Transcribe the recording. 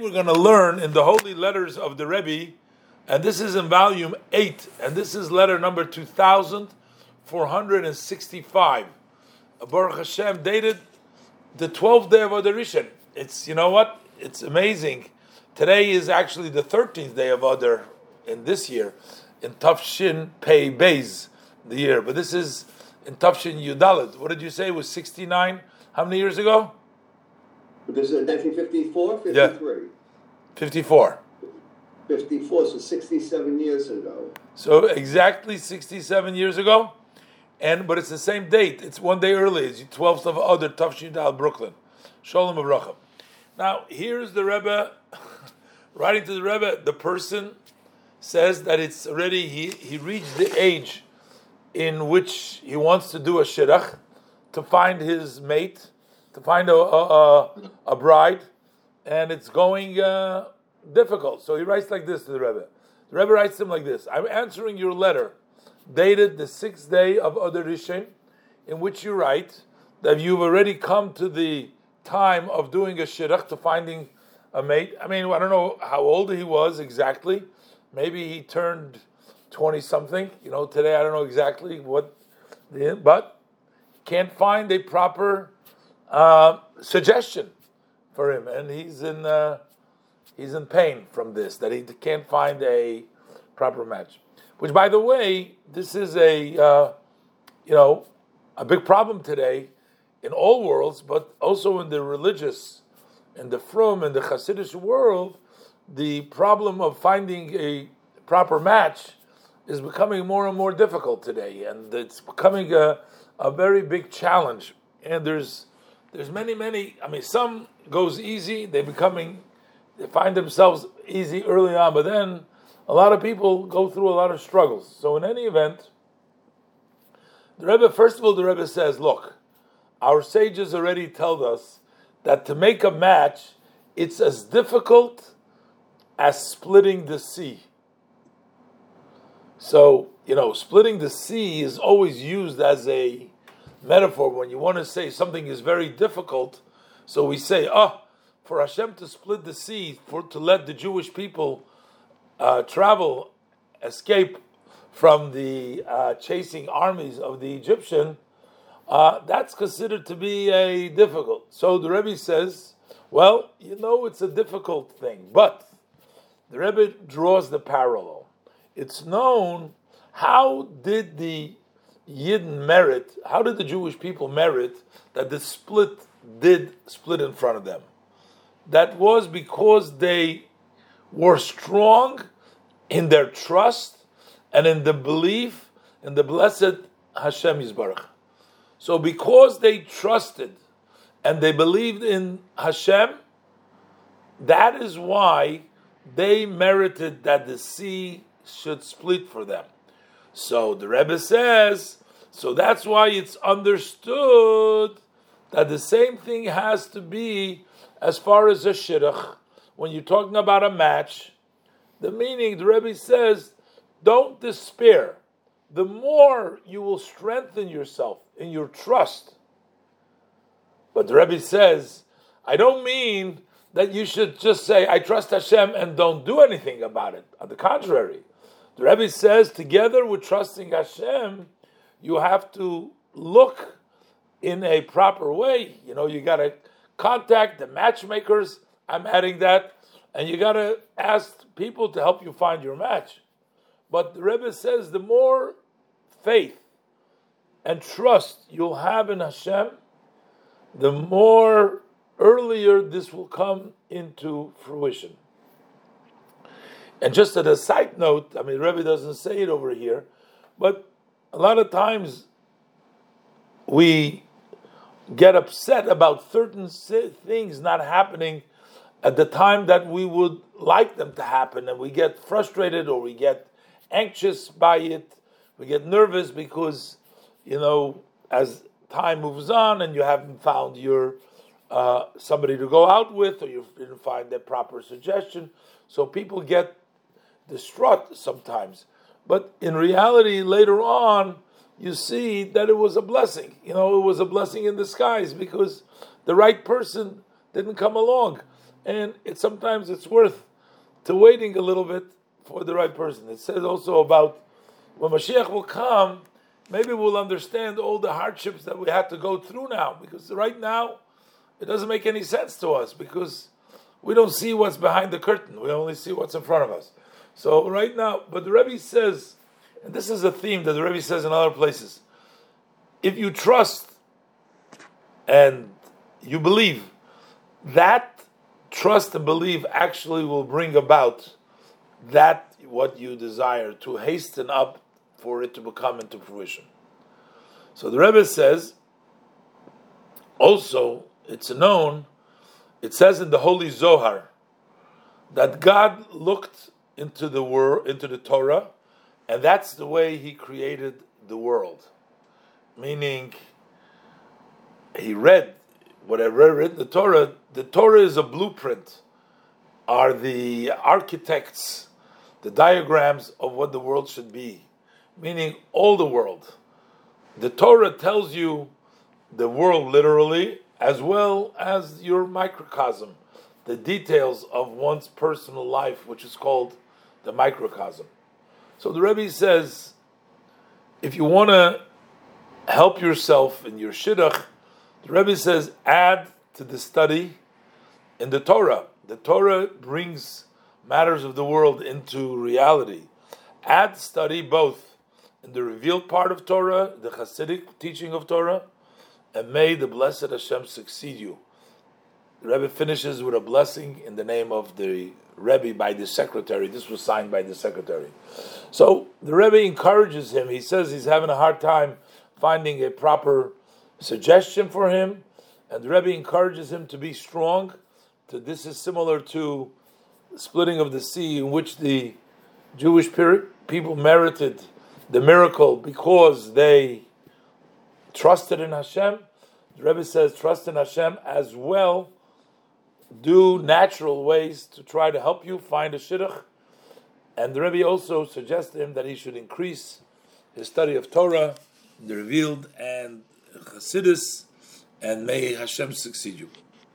we're going to learn in the holy letters of the Rebbe, and this is in volume 8, and this is letter number 2465. Baruch Hashem, dated the 12th day of Adar Rishon. It's, you know what? It's amazing. Today is actually the 13th day of Adar in this year, in Tavshin Pei Beis, the year. But this is in Tavshin Yudalet. What did you say? It was 69? How many years ago? This is 1954, 53. Yeah. 54. 54, so 67 years ago. So exactly 67 years ago. But it's the same date. It's one day early. It's the 12th of Adar, Tavshin Dal, Brooklyn. Shalom Avraham. Now, here's the Rebbe, writing to the Rebbe, the person says that it's already, he reached the age in which he wants to do a shirach, to find his mate, to find a bride, and it's going difficult. So he writes like this to the Rebbe. The Rebbe writes to him like this: I'm answering your letter, dated the 6th day of Adar Rishon, in which you write that you've already come to the time of doing a shidduch, to finding a mate. I mean, I don't know how old he was exactly. Maybe he turned 20-something. You know, today I don't know exactly what, but can't find a proper suggestion for him, and he's in pain from this, that he can't find a proper match. Which, by the way, this is a big problem today in all worlds, but also in the religious, in the frum, in the Hasidus world. The problem of finding a proper match is becoming more and more difficult today, and it's becoming a very big challenge. And there's many. I mean, some goes easy; they find themselves easy early on, but then a lot of people go through a lot of struggles. So, in any event, the Rebbe says, "Look, our sages already told us that to make a match, it's as difficult as splitting the sea." So, you know, splitting the sea is always used as a metaphor when you want to say something is very difficult. So we say, for Hashem to split the sea, to let the Jewish people escape from the chasing armies of the Egyptian, that's considered to be a difficult. So the Rebbe says, well, you know, it's a difficult thing, but the Rebbe draws the parallel. It's known, how did the Jewish people merit that the split did split in front of them? That was because they were strong in their trust and in the belief in the blessed Hashem Yisbarach. So because they trusted and they believed in Hashem, that is why they merited that the sea should split for them. So the Rebbe says, so that's why it's understood that the same thing has to be as far as a shidduch. When you're talking about a match, the Rebbe says, don't despair. The more you will strengthen yourself in your trust. But the Rebbe says, I don't mean that you should just say, I trust Hashem, and don't do anything about it. On the contrary, the Rebbe says, together with trusting Hashem, you have to look in a proper way. You know, you got to contact the matchmakers, I'm adding that, and you got to ask people to help you find your match. But the Rebbe says, the more faith and trust you'll have in Hashem, the more earlier this will come into fruition. And just as a side note, I mean, Rebbe doesn't say it over here, but a lot of times we get upset about certain things not happening at the time that we would like them to happen, and we get frustrated or we get anxious by it, we get nervous because, you know, as time moves on and you haven't found your somebody to go out with, or you didn't find the proper suggestion. So people get distraught sometimes. But in reality, later on, you see that it was a blessing. You know, it was a blessing in disguise because the right person didn't come along. and sometimes it's worth to waiting a little bit for the right person. It says also about when Mashiach will come, maybe we'll understand all the hardships that we had to go through now, because right now it doesn't make any sense to us, because we don't see what's behind the curtain. We only see what's in front of us. So right now, but the Rebbe says, and this is a theme that the Rebbe says in other places, if you trust and you believe, that trust and belief actually will bring about that what you desire, to hasten up for it to become into fruition. So the Rebbe says, also, it's known, it says in the Holy Zohar, that God looked into the world, into the Torah, and that's the way He created the world. Meaning, He read whatever in the Torah. The Torah is a blueprint, are the architects, the diagrams of what the world should be. Meaning all the world. The Torah tells you the world literally, as well as your microcosm, the details of one's personal life, which is called the microcosm. So the Rebbe says, if you want to help yourself in your shidduch, the Rebbe says, add to the study in the Torah. The Torah brings matters of the world into reality. Add study both in the revealed part of Torah, the Hasidic teaching of Torah, and may the blessed Hashem succeed you. The Rebbe finishes with a blessing in the name of the Rebbe by the secretary. This was signed by the secretary. So the Rebbe encourages him. He says he's having a hard time finding a proper suggestion for him, and the Rebbe encourages him to be strong. This is similar to splitting of the sea, in which the Jewish people merited the miracle because they trusted in Hashem. The Rebbe says, trust in Hashem as well. Do natural ways to try to help you find a shidduch. And the Rebbe also suggested him that he should increase his study of Torah, the revealed and Hasidus, and may Hashem succeed you.